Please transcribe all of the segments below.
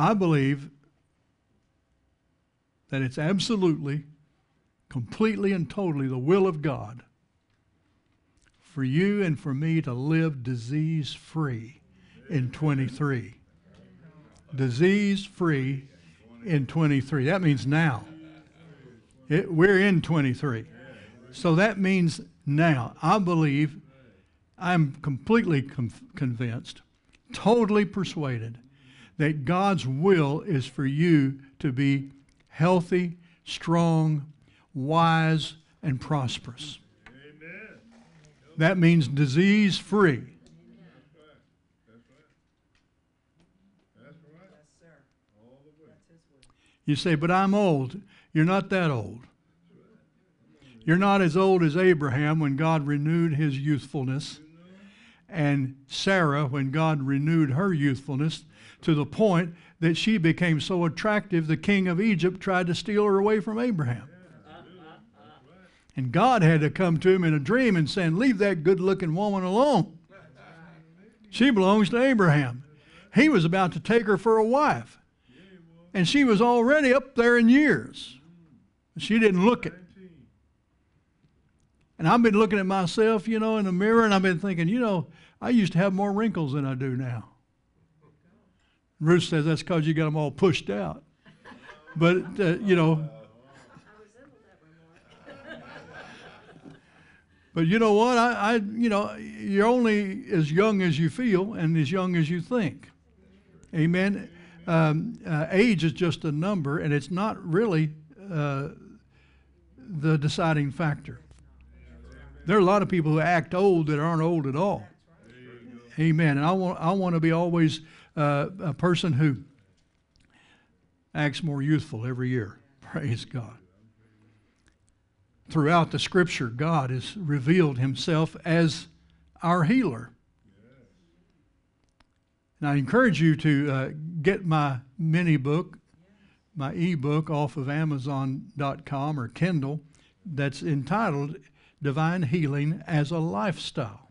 I believe that it's absolutely, completely, and totally the will of God for you and for me to live disease-free in 23. Disease-free in 23. That means now. We're in 23. So that means now. I believe, I'm completely convinced, totally persuaded that God's will is for you to be healthy, strong, wise, and prosperous. Amen. That means disease-free. You say, but I'm old. You're not that old. You're not as old as Abraham when God renewed his youthfulness, and Sarah when God renewed her youthfulness to the point that she became so attractive the king of Egypt tried to steal her away from Abraham. And God had to come to him in a dream and say, leave that good-looking woman alone. She belongs to Abraham. He was about to take her for a wife. And she was already up there in years. She didn't look it. And I've been looking at myself, you know, in the mirror, and I've been thinking, you know, I used to have more wrinkles than I do now. Ruth says that's because you got them all pushed out. But, you know. But you know what? I you know, you're only as young as you feel and as young as you think. Amen. Age is just a number, and it's not really the deciding factor. There are a lot of people who act old that aren't old at all. Amen. And I want to be always a person who acts more youthful every year. Praise God. Throughout the Scripture, God has revealed Himself as our healer. And I encourage you to get my mini book, my e-book off of Amazon.com or Kindle, that's entitled Divine Healing as a Lifestyle.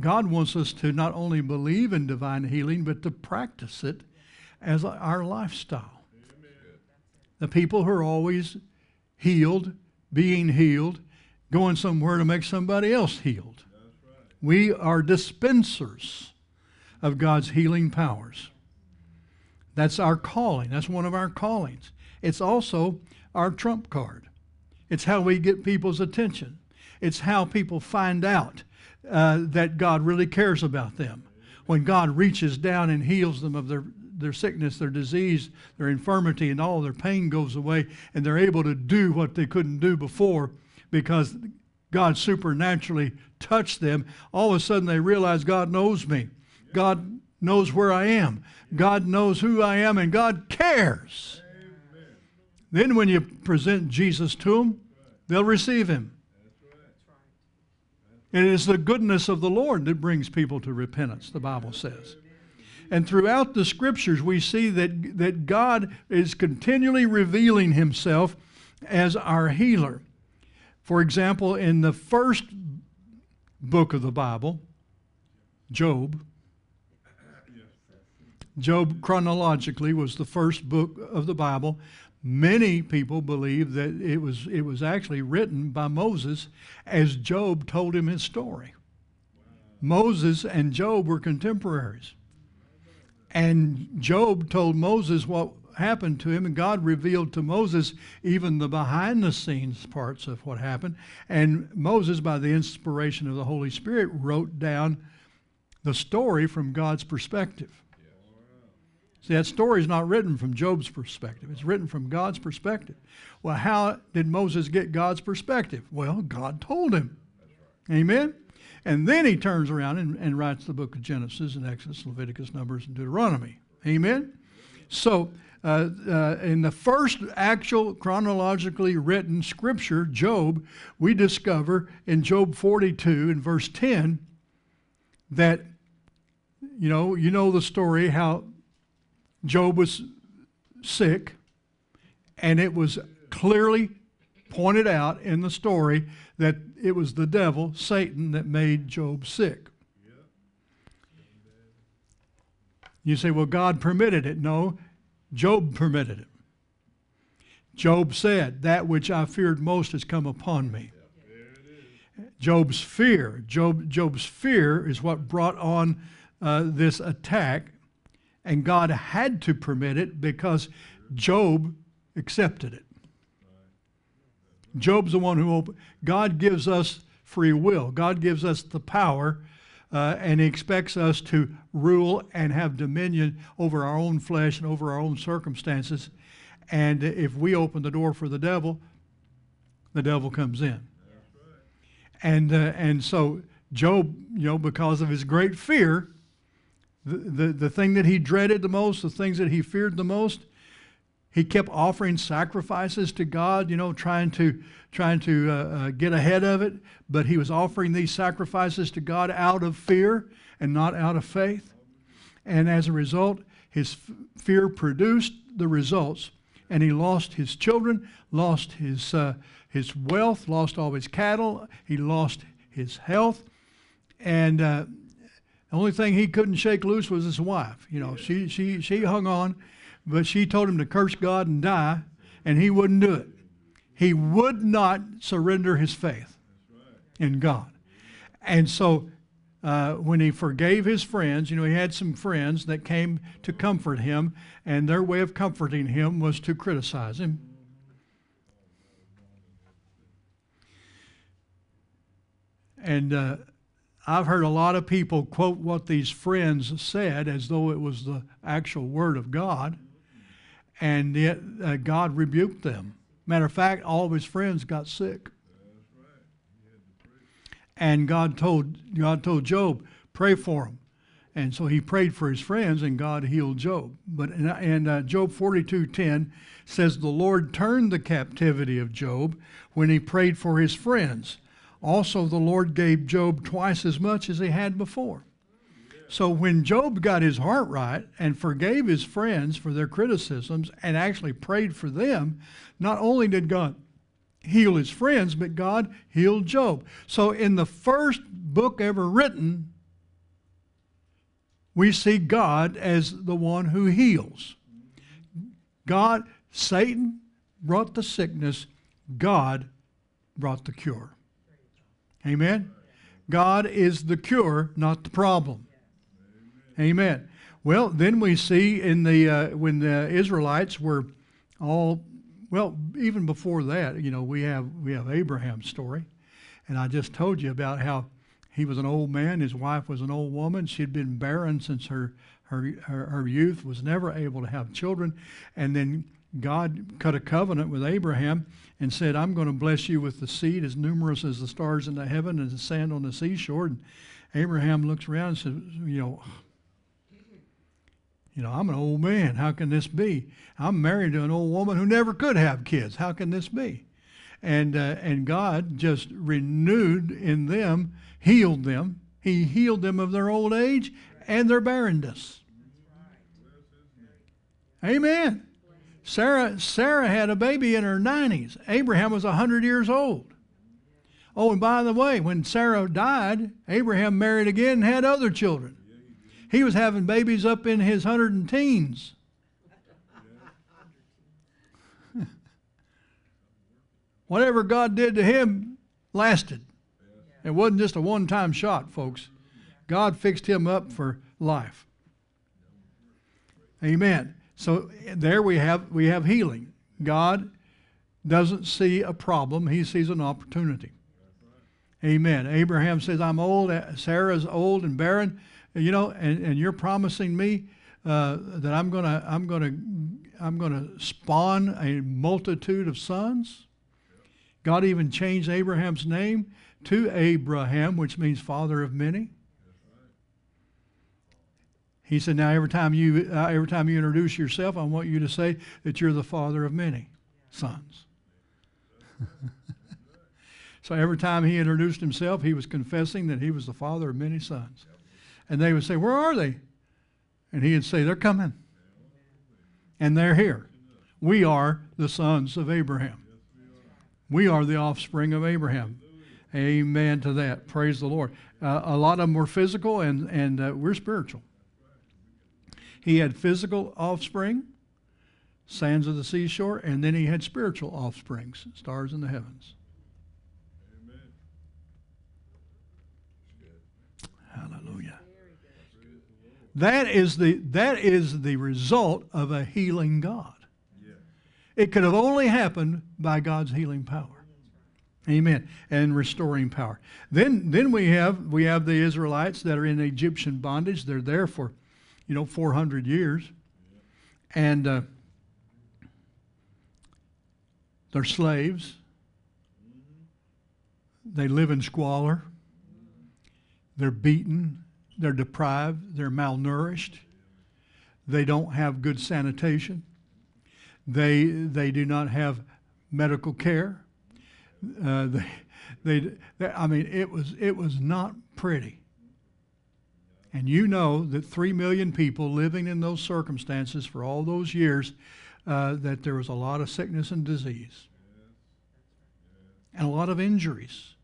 God wants us to not only believe in divine healing, but to practice it as our lifestyle. Amen. The people who are always healed, being healed, going somewhere to make somebody else healed. Right. We are dispensers of God's healing powers. That's our calling. That's one of our callings. It's also our trump card. It's how we get people's attention. It's how people find out that God really cares about them. When God reaches down and heals them of their sickness, their disease, their infirmity, and all their pain goes away, and they're able to do what they couldn't do before because God supernaturally touched them, all of a sudden they realize God knows me. God knows where I am. God knows who I am, and God cares. Amen. Then when you present Jesus to them, they'll receive Him. And it is the goodness of the Lord that brings people to repentance, the Bible says. And throughout the Scriptures, we see that God is continually revealing Himself as our healer. For example, in the first book of the Bible, Job chronologically was the first book of the Bible. Many people believe that it was actually written by Moses as Job told him his story. Wow. Moses and Job were contemporaries. And Job told Moses what happened to him, and God revealed to Moses even the behind-the-scenes parts of what happened. And Moses, by the inspiration of the Holy Spirit, wrote down the story from God's perspective. See, that story is not written from Job's perspective. It's written from God's perspective. Well, how did Moses get God's perspective? Well, God told him. Amen? And then he turns around and writes the book of Genesis and Exodus, Leviticus, Numbers, and Deuteronomy. Amen? So, in the first actual chronologically written scripture, Job, we discover in Job 42 in verse 10 that, you know the story how Job was sick, and it was clearly pointed out in the story that it was the devil, Satan, that made Job sick. You say, well, God permitted it. No, Job permitted it. Job said, that which I feared most has come upon me. Job's fear is what brought on this attack, and God had to permit it because Job accepted it. Job's the one who opened. God gives us free will. God gives us the power, and He expects us to rule and have dominion over our own flesh and over our own circumstances. And if we open the door for the devil comes in. And so Job, you know, because of his great fear, the thing that he dreaded the most, the things that he feared the most, he kept offering sacrifices to God, you know, trying to get ahead of it. But he was offering these sacrifices to God out of fear and not out of faith. And as a result, his fear produced the results. And he lost his children, lost his wealth, lost all his cattle. He lost his health. And the only thing he couldn't shake loose was his wife. You know, she hung on, but she told him to curse God and die, and he wouldn't do it. He would not surrender his faith in God. And so when he forgave his friends, you know, he had some friends that came to comfort him, and their way of comforting him was to criticize him. And I've heard a lot of people quote what these friends said as though it was the actual word of God, and yet God rebuked them. Matter of fact, all of his friends got sick. And God told Job, pray for him. And so he prayed for his friends, and God healed Job. But Job 42:10 says, the Lord turned the captivity of Job when he prayed for his friends. Also, the Lord gave Job twice as much as he had before. So when Job got his heart right and forgave his friends for their criticisms and actually prayed for them, not only did God heal his friends, but God healed Job. So in the first book ever written, we see God as the one who heals. God, Satan brought the sickness. God brought the cure. Amen? God is the cure, not the problem. Amen. Well, then we see in the when the Israelites were all... Well, even before that, you know, we have Abraham's story, and I just told you about how he was an old man. His wife was an old woman. She'd been barren since her youth, was never able to have children, and then God cut a covenant with Abraham and said, I'm going to bless you with the seed as numerous as the stars in the heaven and the sand on the seashore. And Abraham looks around and says, you know, I'm an old man. How can this be? I'm married to an old woman who never could have kids. How can this be? And God just renewed in them, healed them. He healed them of their old age and their barrenness. Amen. Sarah had a baby in her 90s. Abraham was 100 years old. Oh, and by the way, when Sarah died, Abraham married again and had other children. He was having babies up in his 100 and teens. Whatever God did to him lasted. It wasn't just a one-time shot, folks. God fixed him up for life. Amen. So there we have healing. God doesn't see a problem. He sees an opportunity. Amen. Abraham says, I'm old. Sarah's old and barren. You know, and you're promising me that I'm gonna spawn a multitude of sons. God even changed Abraham's name to Abraham, which means father of many. He said, now every time you introduce yourself, I want you to say that you're the father of many sons. So every time he introduced himself, he was confessing that he was the father of many sons. And they would say, where are they? And he would say, they're coming. And they're here. We are the sons of Abraham. We are the offspring of Abraham. Amen to that. Praise the Lord. A lot of them were physical, and we're spiritual. He had physical offspring, sands of the seashore, and then he had spiritual offsprings, stars in the heavens. Amen. Hallelujah. That is the result of a healing God. Yeah. It could have only happened by God's healing power. Amen. And restoring power. Then we have the Israelites that are in Egyptian bondage. They're there for, 400 years. Yeah. And they're slaves. Mm-hmm. They live in squalor. Mm-hmm. They're beaten. They're deprived. They're malnourished. They don't have good sanitation. They do not have medical care. It was not pretty. And you know that 3 million people living in those circumstances for all those years, that there was a lot of sickness and disease, and a lot of injuries.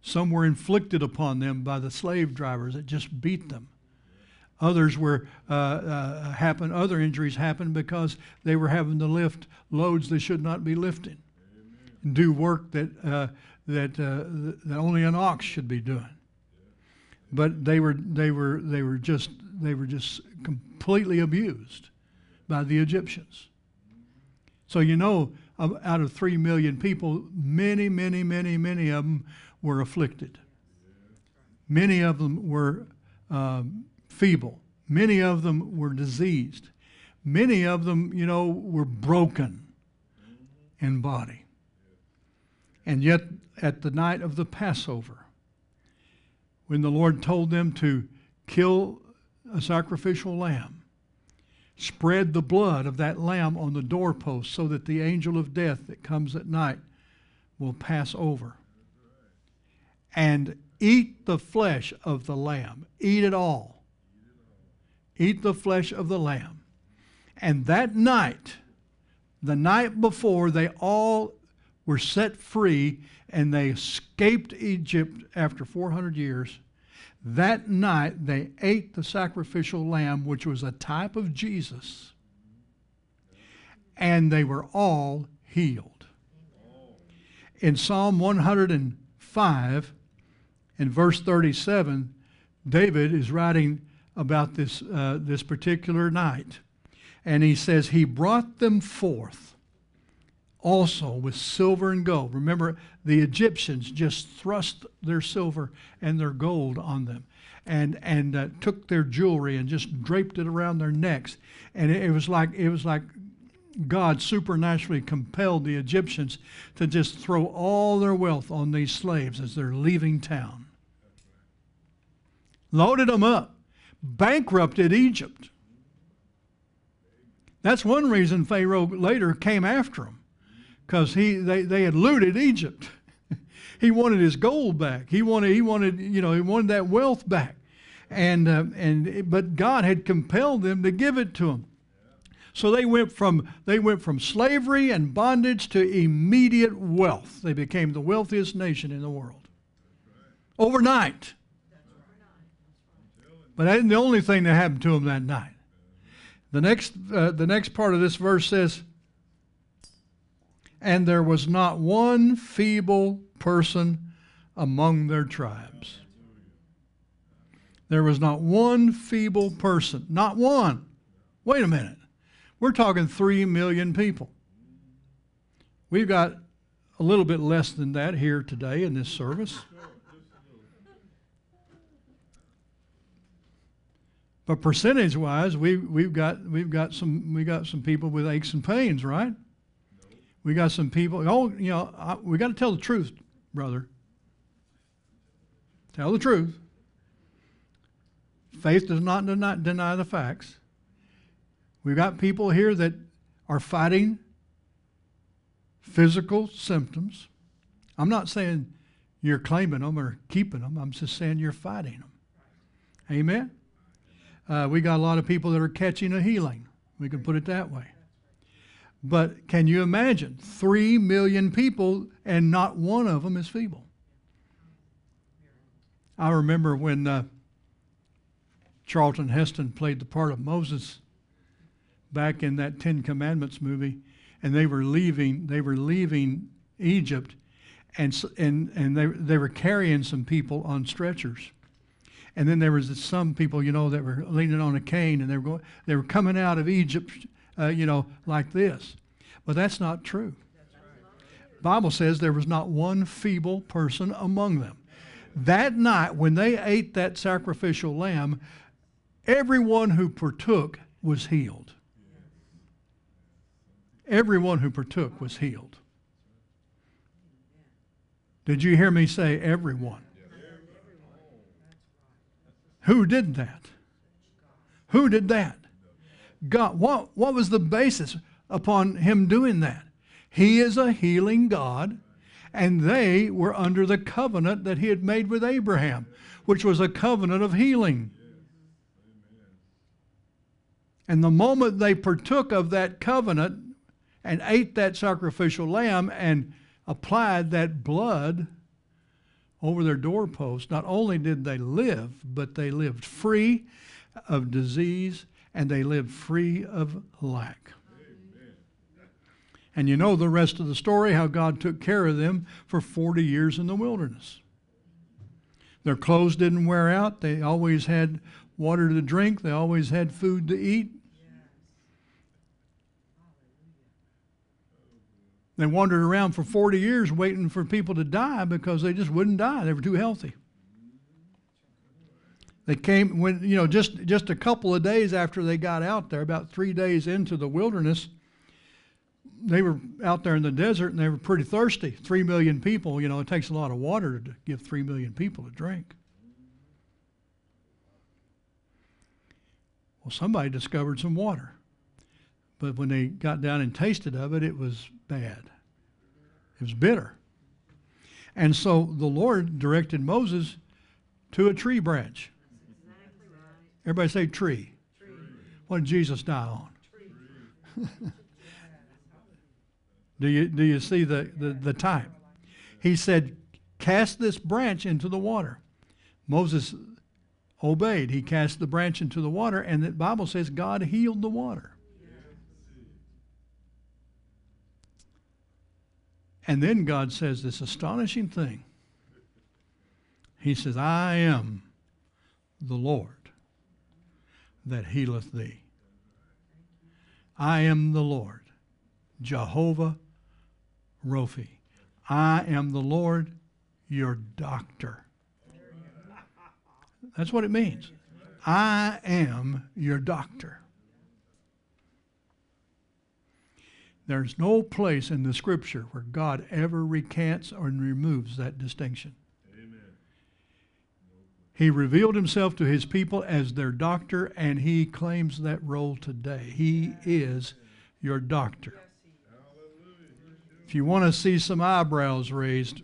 Some were inflicted upon them by the slave drivers that just beat them. Others were other injuries happened because they were having to lift loads they should not be lifting, and do work that only an ox should be doing. But they were just completely abused by the Egyptians. So out of 3 million people, many, many, many, many of them were afflicted. Many of them were feeble. Many of them were diseased. Many of them, were broken in body. And yet, at the night of the Passover, when the Lord told them to kill a sacrificial lamb, spread the blood of that lamb on the doorpost so that the angel of death that comes at night will pass over. And eat the flesh of the lamb. Eat it all. Eat the flesh of the lamb. And that night, the night before, they all were set free and they escaped Egypt after 400 years. That night, they ate the sacrificial lamb, which was a type of Jesus. And they were all healed. In Psalm 105, in verse 37, David is writing about this particular night. And he says, he brought them forth also with silver and gold. Remember, the Egyptians just thrust their silver and their gold on them, and took their jewelry and just draped it around their necks. And it was like God supernaturally compelled the Egyptians to just throw all their wealth on these slaves as they're leaving town. Loaded them up. Bankrupted Egypt. That's one reason Pharaoh later came after them, because they had looted Egypt. He wanted his gold back. He wanted that wealth back, but God had compelled them to give it to him. So they went from slavery and bondage to immediate wealth. They became the wealthiest nation in the world overnight. But that isn't the only thing that happened to them that night. The next part of this verse says, and there was not one feeble person among their tribes. There was not one feeble person. Not one. Wait a minute. We're talking 3 million people. We've got a little bit less than that here today in this service. But percentage-wise, we've got some people with aches and pains, right? We got some people. Oh, we got to tell the truth, brother. Tell the truth. Faith does not deny the facts. We've got people here that are fighting physical symptoms. I'm not saying you're claiming them or keeping them. I'm just saying you're fighting them. Amen? We got a lot of people that are catching a healing. We can put it that way. But can you imagine 3 million people and not one of them is feeble? I remember when Charlton Heston played the part of Moses back in that Ten Commandments movie, and they were leaving Egypt, and they were carrying some people on stretchers. And then there was some people, you know, that were leaning on a cane, and they were coming out of Egypt, you know, like this. But that's not true. The Bible says there was not one feeble person among them. That night when they ate that sacrificial lamb, everyone who partook was healed. Everyone who partook was healed. Did you hear me say everyone? Who did that? Who did that? God. What was the basis upon him doing that? He is a healing God, and they were under the covenant that he had made with Abraham, which was a covenant of healing. And the moment they partook of that covenant and ate that sacrificial lamb and applied that blood over their doorpost, not only did they live, but they lived free of disease and they lived free of lack. Amen. And you know the rest of the story, how God took care of them for 40 years in the wilderness. Their clothes didn't wear out. They always had water to drink. They always had food to eat. They wandered around for 40 years waiting for people to die because they just wouldn't die. They were too healthy. They came when, you know, just a couple of days after they got out there, about 3 days into the wilderness, they were out there in the desert and they were pretty thirsty. 3 million people, you know, it takes a lot of water to give 3 million people a drink. Well, somebody discovered some water. But when they got down and tasted of it, it was bad. It was bitter. And so the Lord directed Moses to a tree branch. Everybody say tree. Tree. What did Jesus die on? Tree. Do you see the type? He said, cast this branch into the water. Moses obeyed. He cast the branch into the water, and the Bible says God healed the water. And then God says this astonishing thing. He says, I am the Lord that healeth thee. I am the Lord, Jehovah Rophi. I am the Lord, your doctor. That's what it means. I am your doctor. There's no place in the Scripture where God ever recants or removes that distinction. Amen. He revealed himself to his people as their doctor, and he claims that role today. He is your doctor. If you want to see some eyebrows raised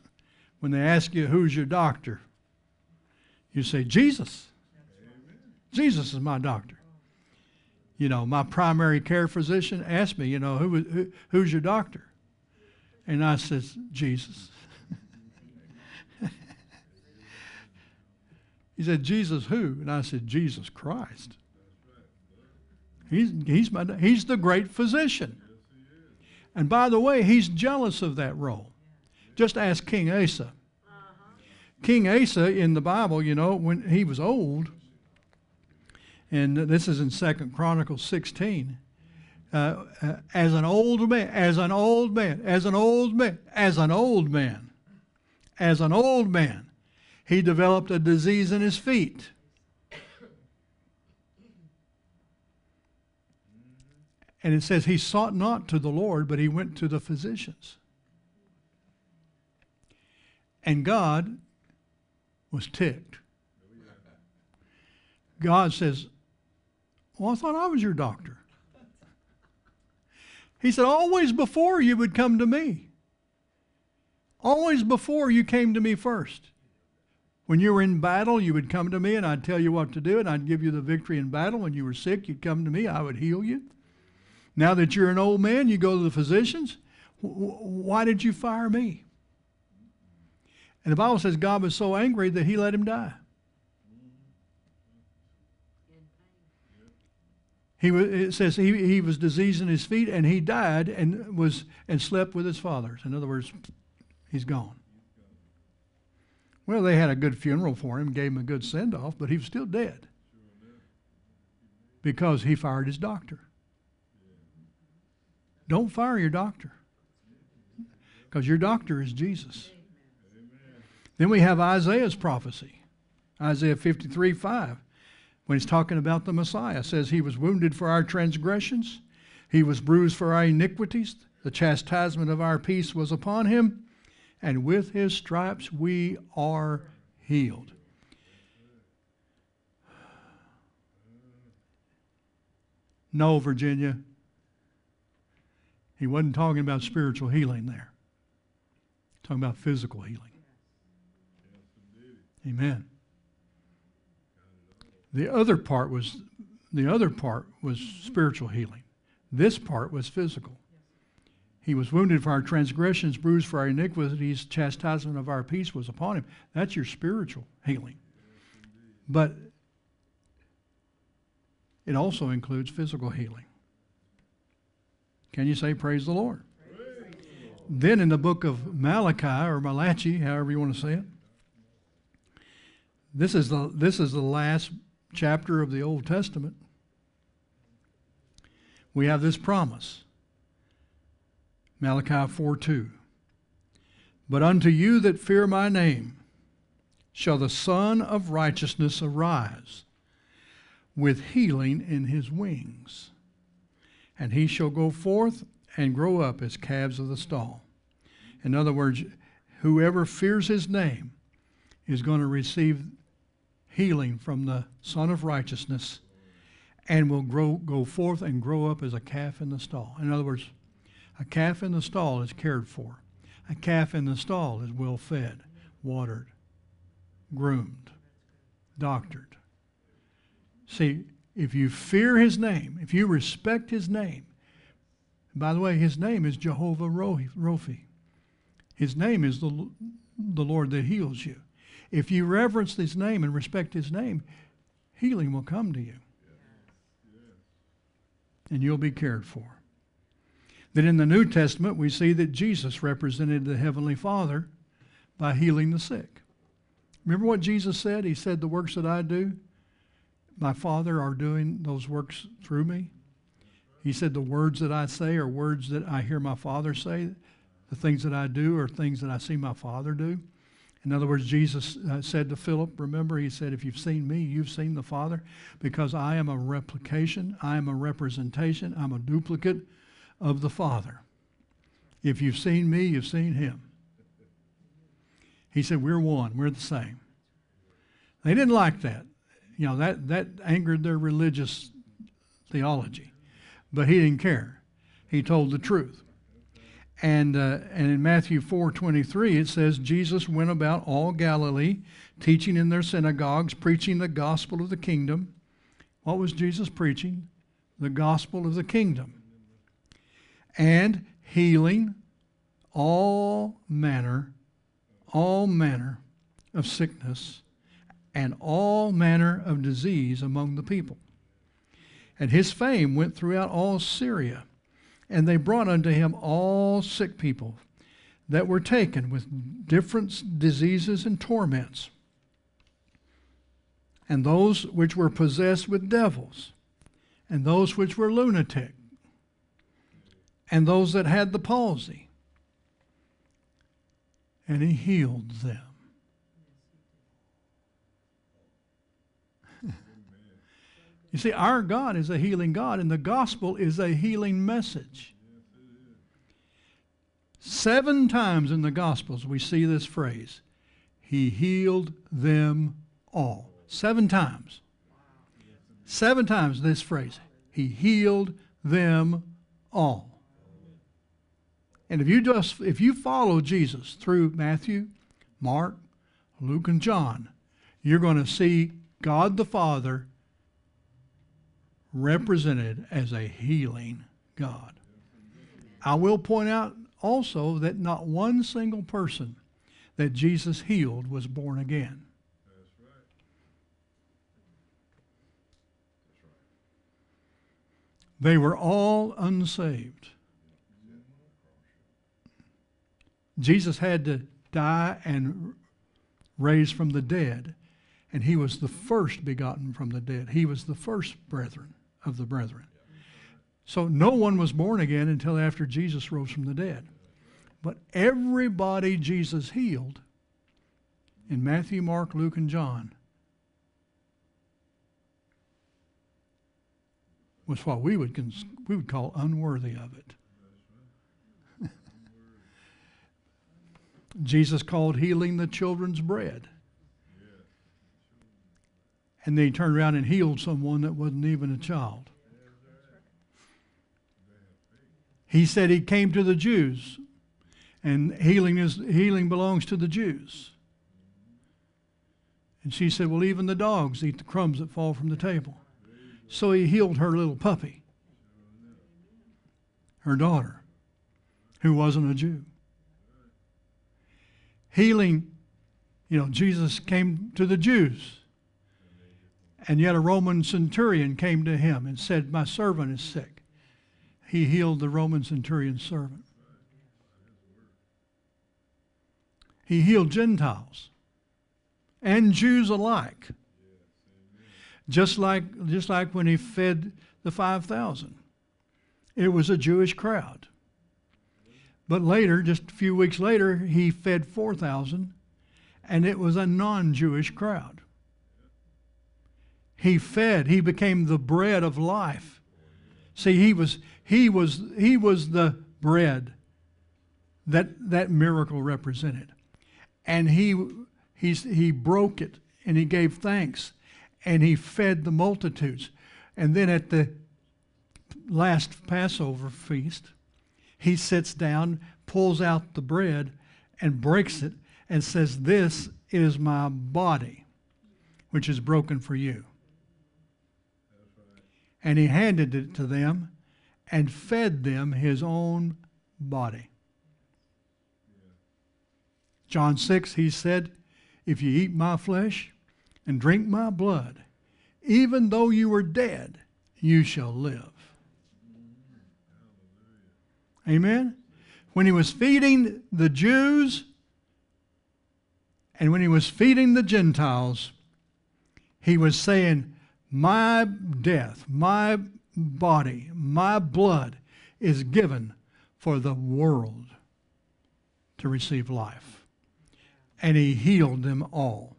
when they ask you who's your doctor, you say, Jesus. Amen. Jesus is my doctor. You know, my primary care physician asked me, you know, who's your doctor? And I said, Jesus. He said, Jesus who? And I said, Jesus Christ. He's the great physician. And by the way, he's jealous of that role. Just ask King Asa. King Asa in the Bible, you know, when he was old, and this is in 2 Chronicles 16. As an old man, he developed a disease in his feet. And it says he sought not to the Lord, but he went to the physicians. And God was ticked. God says, well, I thought I was your doctor. He said, always before you would come to me. Always before you came to me first. When you were in battle, you would come to me and I'd tell you what to do and I'd give you the victory in battle. When you were sick, you'd come to me. I would heal you. Now that you're an old man, you go to the physicians. Why did you fire me? And the Bible says God was so angry that he let him die. It says he was diseased in his feet, and he died and slept with his fathers. In other words, he's gone. Well, they had a good funeral for him, gave him a good send-off, but he was still dead because he fired his doctor. Don't fire your doctor, because your doctor is Jesus. Then we have Isaiah's prophecy, Isaiah 53:5, when he's talking about the Messiah. It says, he was wounded for our transgressions. He was bruised for our iniquities. The chastisement of our peace was upon him, and with his stripes we are healed. No, Virginia. He wasn't talking about spiritual healing there. He's talking about physical healing. Amen. The other part was spiritual healing. This part was physical. He was wounded for our transgressions, bruised for our iniquities, chastisement of our peace was upon him. That's your spiritual healing. But it also includes physical healing. Can you say praise the Lord? Praise. Then in the book of Malachi, or Malachi, however you want to say it, this is the last chapter of the Old Testament. We have this promise. Malachi 4:2. But unto you that fear my name shall the Son of Righteousness arise with healing in his wings, and he shall go forth and grow up as calves of the stall. In other words, whoever fears his name is going to receive healing from the Son of Righteousness, and will go forth and grow up as a calf in the stall. In other words, a calf in the stall is cared for. A calf in the stall is well fed, watered, groomed, doctored. See, if you fear his name, if you respect his name, by the way, his name is Jehovah Rophi. His name is the Lord that heals you. If you reverence his name and respect his name, healing will come to you. And you'll be cared for. Then in the New Testament, we see that Jesus represented the Heavenly Father by healing the sick. Remember what Jesus said? He said, the works that I do, my Father are doing those works through me. He said, the words that I say are words that I hear my Father say. The things that I do are things that I see my Father do. In other words, Jesus said to Philip, remember, he said, if you've seen me, you've seen the Father, because I am a replication, I am a representation, I'm a duplicate of the Father. If you've seen me, you've seen him. He said, we're one, we're the same. They didn't like that. You know, that angered their religious theology. But he didn't care. He told the truth. And in Matthew 4:23, it says, Jesus went about all Galilee, teaching in their synagogues, preaching the gospel of the kingdom. What was Jesus preaching? The gospel of the kingdom. And healing all manner of sickness and all manner of disease among the people. And his fame went throughout all Syria. And they brought unto him all sick people that were taken with different diseases and torments, and those which were possessed with devils, and those which were lunatic, and those that had the palsy. And he healed them. You see, our God is a healing God, and the gospel is a healing message. 7 times in the Gospels we see this phrase, he healed them all. 7 times. 7 times this phrase, he healed them all. And if you follow Jesus through Matthew, Mark, Luke, and John, you're going to see God the Father represented as a healing God. I will point out also that not one single person that Jesus healed was born again. That's right. That's right. They were all unsaved. Jesus had to die and raise from the dead, and he was the first begotten from the dead. He was the first brethren of the brethren. So no one was born again until after Jesus rose from the dead. But everybody Jesus healed in Matthew, Mark, Luke, and John was what we would call unworthy of it. Jesus called healing the children's bread. And then he turned around and healed someone that wasn't even a child. He said he came to the Jews, and healing belongs to the Jews. And she said, well, even the dogs eat the crumbs that fall from the table. So he healed her little puppy, her daughter, who wasn't a Jew. Healing, you know, Jesus came to the Jews. And yet a Roman centurion came to him and said, my servant is sick. He healed the Roman centurion's servant. He healed Gentiles and Jews alike. Just like when he fed the 5,000. It was a Jewish crowd. But later, just a few weeks later, he fed 4,000, and it was a non-Jewish crowd. He fed, he became the bread of life. See, he was the bread that miracle represented. And he broke it, and he gave thanks, and he fed the multitudes. And then at the last Passover feast, he sits down, pulls out the bread, and breaks it, and says, this is my body, which is broken for you. And he handed it to them and fed them his own body. John 6, he said, if you eat my flesh and drink my blood, even though you were dead, you shall live. Amen? When he was feeding the Jews and when he was feeding the Gentiles, he was saying, my death, my body, my blood is given for the world to receive life. And he healed them all.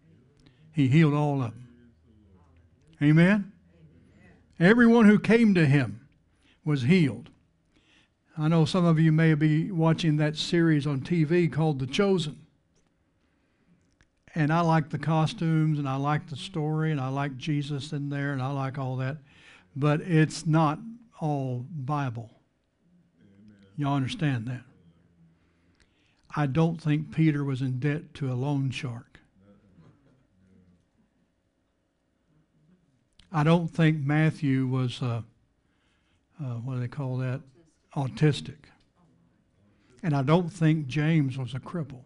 He healed all of them. Amen? Everyone who came to him was healed. I know some of you may be watching that series on TV called The Chosen. And I like the costumes, and I like the story, and I like Jesus in there, and I like all that. But it's not all Bible. Y'all understand that? I don't think Peter was in debt to a loan shark. I don't think Matthew was, what do they call that? Autistic. And I don't think James was a cripple.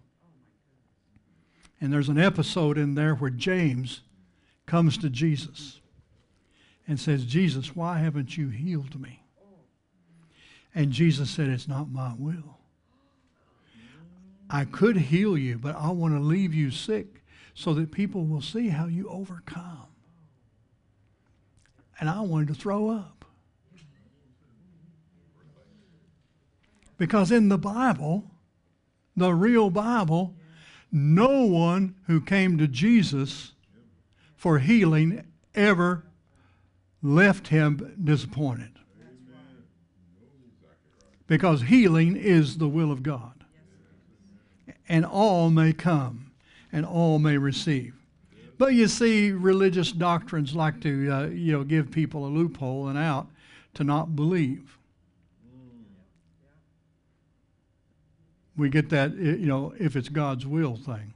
And there's an episode in there where James comes to Jesus and says, Jesus, why haven't you healed me? And Jesus said, it's not my will. I could heal you, but I want to leave you sick so that people will see how you overcome. And I wanted to throw up. Because in the Bible, the real Bible, no one who came to Jesus for healing ever left him disappointed. Because healing is the will of God. And all may come and all may receive. But you see, religious doctrines like to give people a loophole and out to not believe. We get that, if it's God's will thing.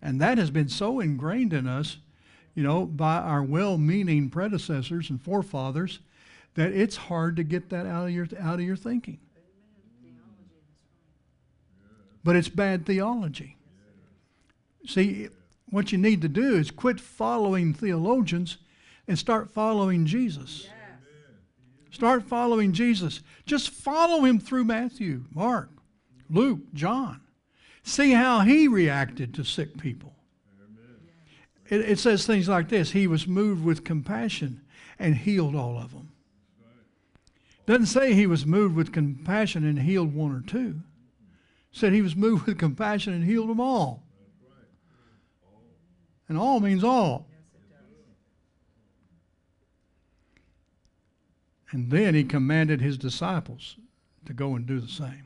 And that has been so ingrained in us, by our well-meaning predecessors and forefathers that it's hard to get that out of your thinking. But it's bad theology. See, what you need to do is quit following theologians and start following Jesus. Yes. Start following Jesus. Just follow him through Matthew, Mark, Luke, John. See how he reacted to sick people. It says things like this. He was moved with compassion and healed all of them. Doesn't say he was moved with compassion and healed one or two. Said he was moved with compassion and healed them all. And all means all. And then he commanded his disciples to go and do the same.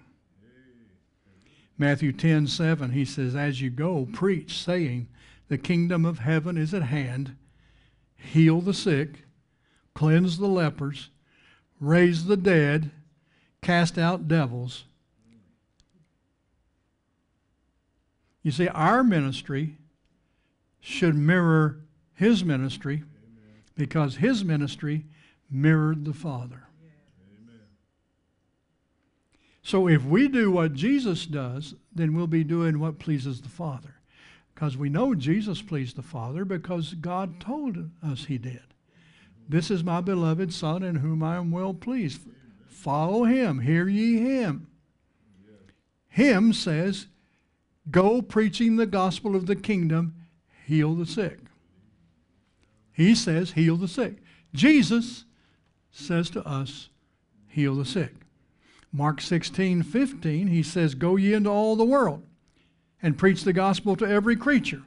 Matthew 10:7, he says, as you go, preach, saying, the kingdom of heaven is at hand. Heal the sick, cleanse the lepers, raise the dead, cast out devils. You see, our ministry should mirror his ministry because his ministry mirrored the Father. So if we do what Jesus does, then we'll be doing what pleases the Father. Because we know Jesus pleased the Father because God told us he did. This is my beloved Son in whom I am well pleased. Follow him. Hear ye him. Him says, go preaching the gospel of the kingdom, heal the sick. He says, heal the sick. Jesus says to us, heal the sick. Mark 16:15, he says, go ye into all the world and preach the gospel to every creature.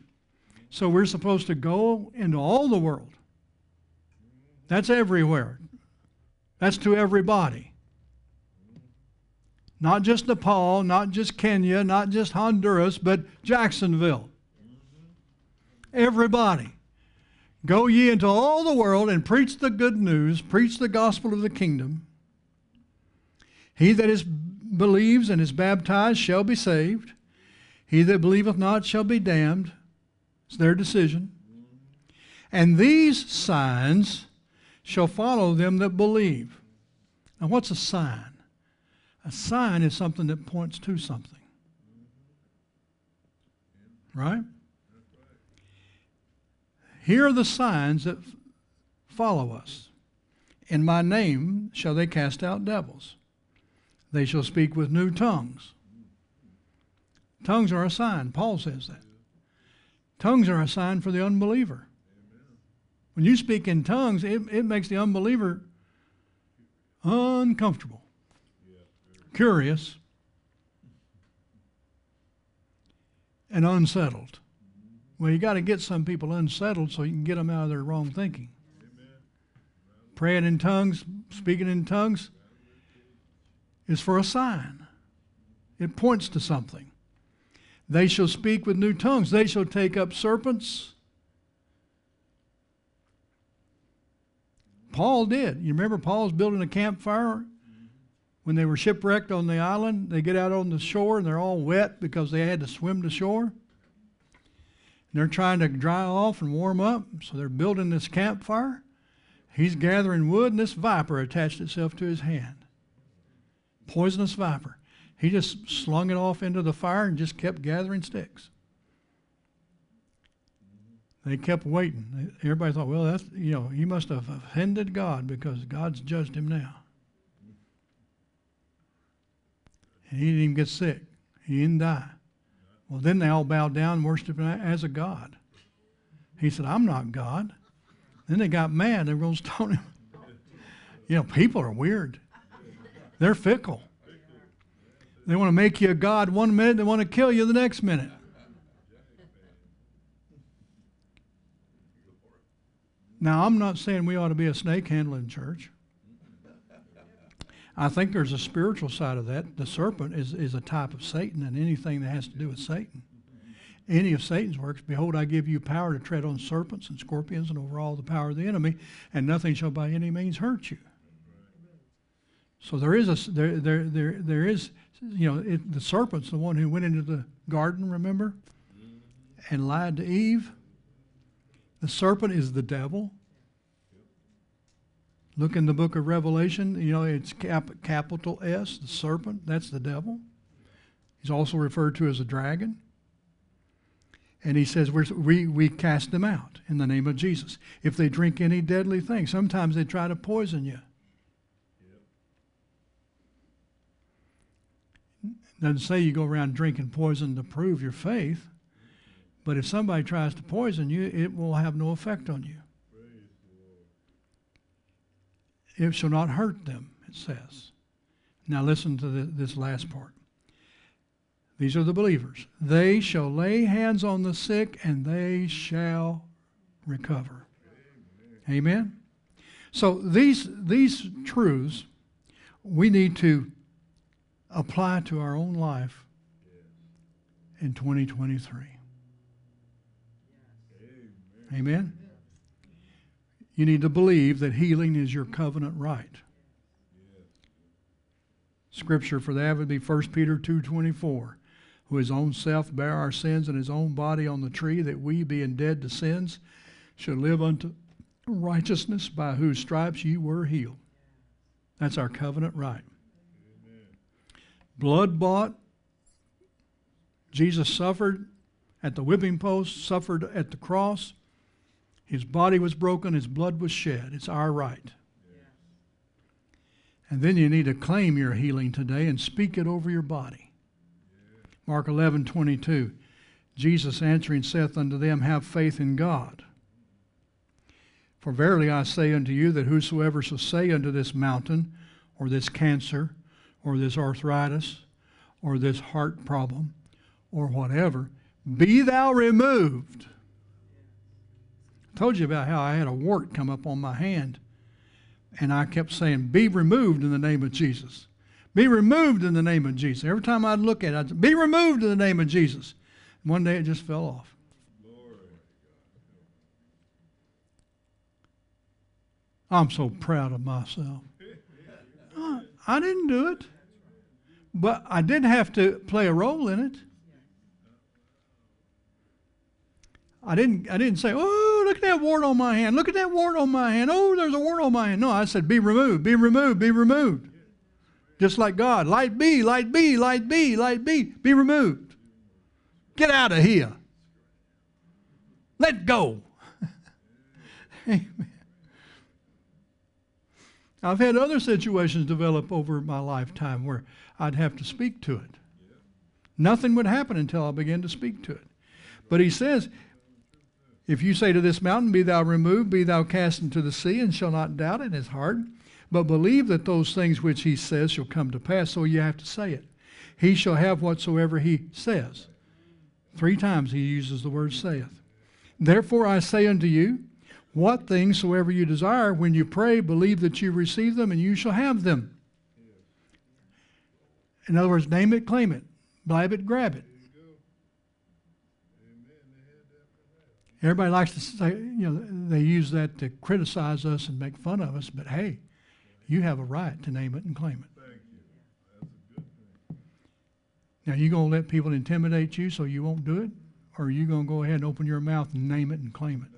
So we're supposed to go into all the world. That's everywhere. That's to everybody. Not just Nepal, not just Kenya, not just Honduras, but Jacksonville. Everybody. Go ye into all the world and preach the good news, preach the gospel of the kingdom. He that believes and is baptized shall be saved. He that believeth not shall be damned. It's their decision. And these signs shall follow them that believe. Now what's a sign? A sign is something that points to something. Right? Here are the signs that follow us. In my name shall they cast out devils. They shall speak with new tongues. Tongues are a sign. Paul says that. Tongues are a sign for the unbeliever. When you speak in tongues, it makes the unbeliever uncomfortable, curious, and unsettled. Well, you got to get some people unsettled so you can get them out of their wrong thinking. Praying in tongues, speaking in tongues, is for a sign. It points to something. They shall speak with new tongues. They shall take up serpents. Paul did. You remember Paul's building a campfire? When they were shipwrecked on the island, they get out on the shore and they're all wet because they had to swim to shore. And they're trying to dry off and warm up, so they're building this campfire. He's gathering wood, and this viper attached itself to his hand. Poisonous viper. He just slung it off into the fire and just kept gathering sticks. They kept waiting. Everybody thought, well, that's, you know, he must have offended God because God's judged him now. And he didn't even get sick. He didn't die. Well, then they all bowed down and worshiped him as a god. He said, I'm not God. Then they got mad. They were going to stone him. You know, people are weird. They're fickle. They want to make you a god one minute. They want to kill you the next minute. Now, I'm not saying we ought to be a snake handling church. I think there's a spiritual side of that. The serpent is a type of Satan, and anything that has to do with Satan. Any of Satan's works, behold, I give you power to tread on serpents and scorpions and over all the power of the enemy, and nothing shall by any means hurt you. So there is, you know, the serpent's the one who went into the garden, remember, and lied to Eve. The serpent is the devil. Look in the book of Revelation, you know, it's capital S, the serpent, that's the devil. He's also referred to as a dragon. And he says, we cast them out in the name of Jesus. If they drink any deadly thing, sometimes they try to poison you. Doesn't say you go around drinking poison to prove your faith, but if somebody tries to poison you, it will have no effect on you. It shall not hurt them, it says. Now listen to this last part. These are the believers. They shall lay hands on the sick and they shall recover. Amen. Amen? So these truths we need to apply to our own life in 2023. Amen? Amen? You need to believe that healing is your covenant right. Scripture for that would be 1 Peter 2:24, who his own self bare our sins in his own body on the tree, that we, being dead to sins, should live unto righteousness, by whose stripes ye were healed. That's our covenant right. Blood bought. Jesus suffered at the whipping post, suffered at the cross. His body was broken, his blood was shed. It's our right. And then you need to claim your healing today and speak it over your body. Mark 11:22, Jesus answering saith unto them, have faith in God. For verily I say unto you, that whosoever shall say unto this mountain, or this cancer, or this arthritis, or this heart problem, or whatever, be thou removed. I told you about how I had a wart come up on my hand. And I kept saying, be removed in the name of Jesus. Be removed in the name of Jesus. Every time I'd look at it, I'd say, be removed in the name of Jesus. And one day it just fell off. Lord. I'm so proud of myself. I didn't do it. But I did have to play a role in it. I didn't say, oh, look at that wart on my hand. Look at that wart on my hand. Oh, there's a wart on my hand. No, I said, be removed, be removed, be removed. Just like God. Light be, light be, light be, light be removed. Get out of here. Let go. Amen. I've had other situations develop over my lifetime where I'd have to speak to it. Nothing would happen until I began to speak to it. But he says, if you say to this mountain, be thou removed, be thou cast into the sea, and shall not doubt in his heart, but believe that those things which he says shall come to pass. So you have to say it. He shall have whatsoever he says. 3 times he uses the word saith. Therefore I say unto you, what things soever you desire, when you pray, believe that you receive them, and you shall have them. In other words, name it, claim it, blab it, grab it. Everybody likes to say, you know, they use that to criticize us and make fun of us, but hey, you have a right to name it and claim it. Thank you. That's a good thing. Now, you going to let people intimidate you so you won't do it, or are you going to go ahead and open your mouth and name it and claim it?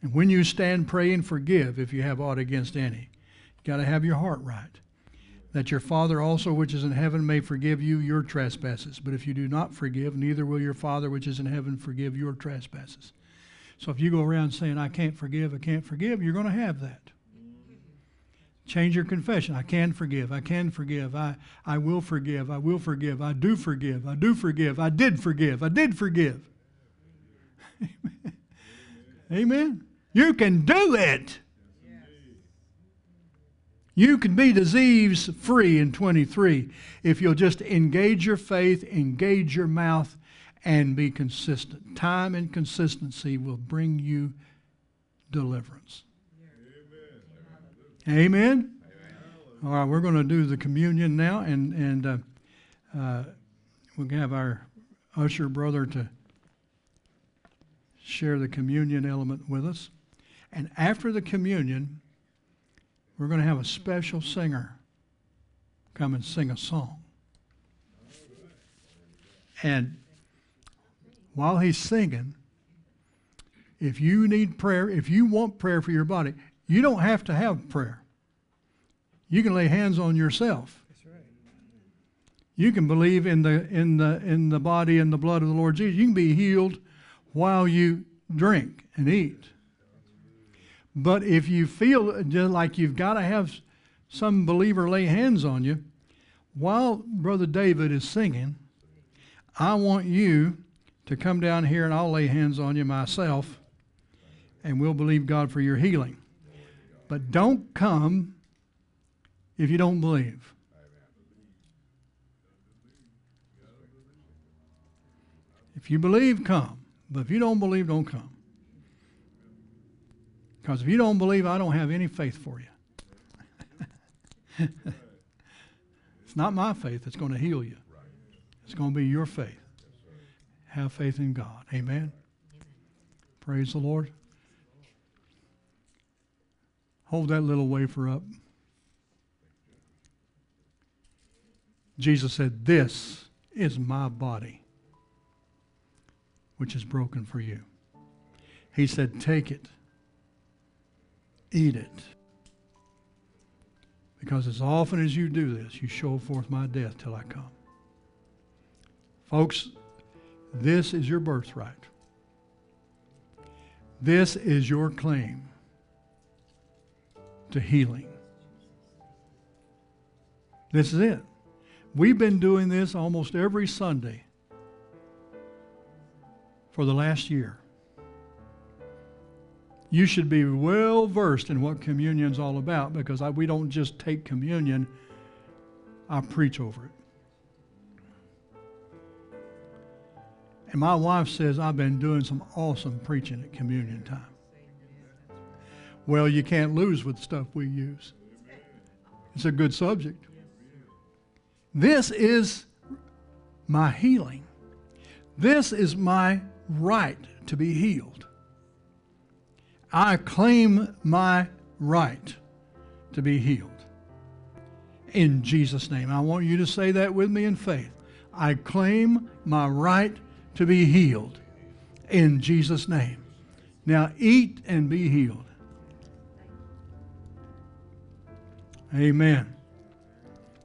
And when you stand, pray and forgive if you have aught against any. You've got to have your heart right. That your Father also which is in heaven may forgive you your trespasses. But if you do not forgive, neither will your Father which is in heaven forgive your trespasses. So if you go around saying, I can't forgive, you're going to have that. Change your confession. I can forgive, I will forgive, I will forgive, I do forgive, I do forgive, I did forgive, I did forgive. Amen. Amen. You can do it. You can be disease-free in 23 if you'll just engage your faith, engage your mouth, and be consistent. Time and consistency will bring you deliverance. Amen? Amen? Amen. All right, we're going to do the communion now, and we'll have our usher brother to share the communion element with us. And after the communion, we're going to have a special singer come and sing a song. And while he's singing, if you need prayer, if you want prayer for your body, you don't have to have prayer. You can lay hands on yourself. You can believe in the body and the blood of the Lord Jesus. You can be healed while you drink and eat. But if you feel just like you've got to have some believer lay hands on you, while Brother David is singing, I want you to come down here and I'll lay hands on you myself, and we'll believe God for your healing. But don't come if you don't believe. If you believe, come. But if you don't believe, don't come. Because if you don't believe, I don't have any faith for you. It's not my faith that's going to heal you. It's going to be your faith. Have faith in God. Amen. Praise the Lord. Hold that little wafer up. Jesus said, "This is my body, which is broken for you." He said, "Take it. Eat it. Because as often as you do this, you show forth my death till I come." Folks, this is your birthright. This is your claim to healing. This is it. We've been doing this almost every Sunday for the last year. You should be well versed in what communion's all about, because we don't just take communion. I preach over it. And my wife says I've been doing some awesome preaching at communion time. Well, you can't lose with the stuff we use. It's a good subject. This is my healing. This is my right to be healed. I claim my right to be healed. In Jesus' name. I want you to say that with me in faith. I claim my right to be healed. In Jesus' name. Now eat and be healed. Amen.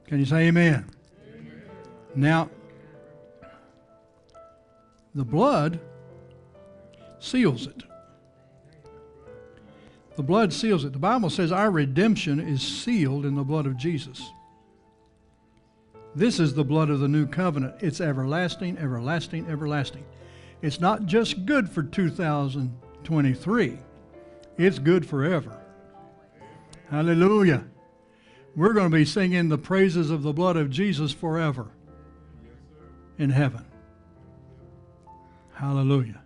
Can you say amen? Amen. Now, the blood seals it. The blood seals it. The Bible says our redemption is sealed in the blood of Jesus. This is the blood of the new covenant. It's everlasting, everlasting, everlasting. It's not just good for 2023. It's good forever. Hallelujah. We're going to be singing the praises of the blood of Jesus forever in heaven. Hallelujah.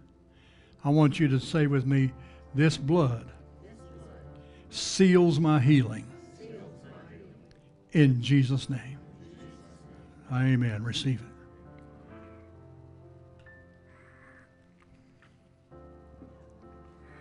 I want you to say with me, this blood seals my healing. In Jesus' name. Amen. Receive it.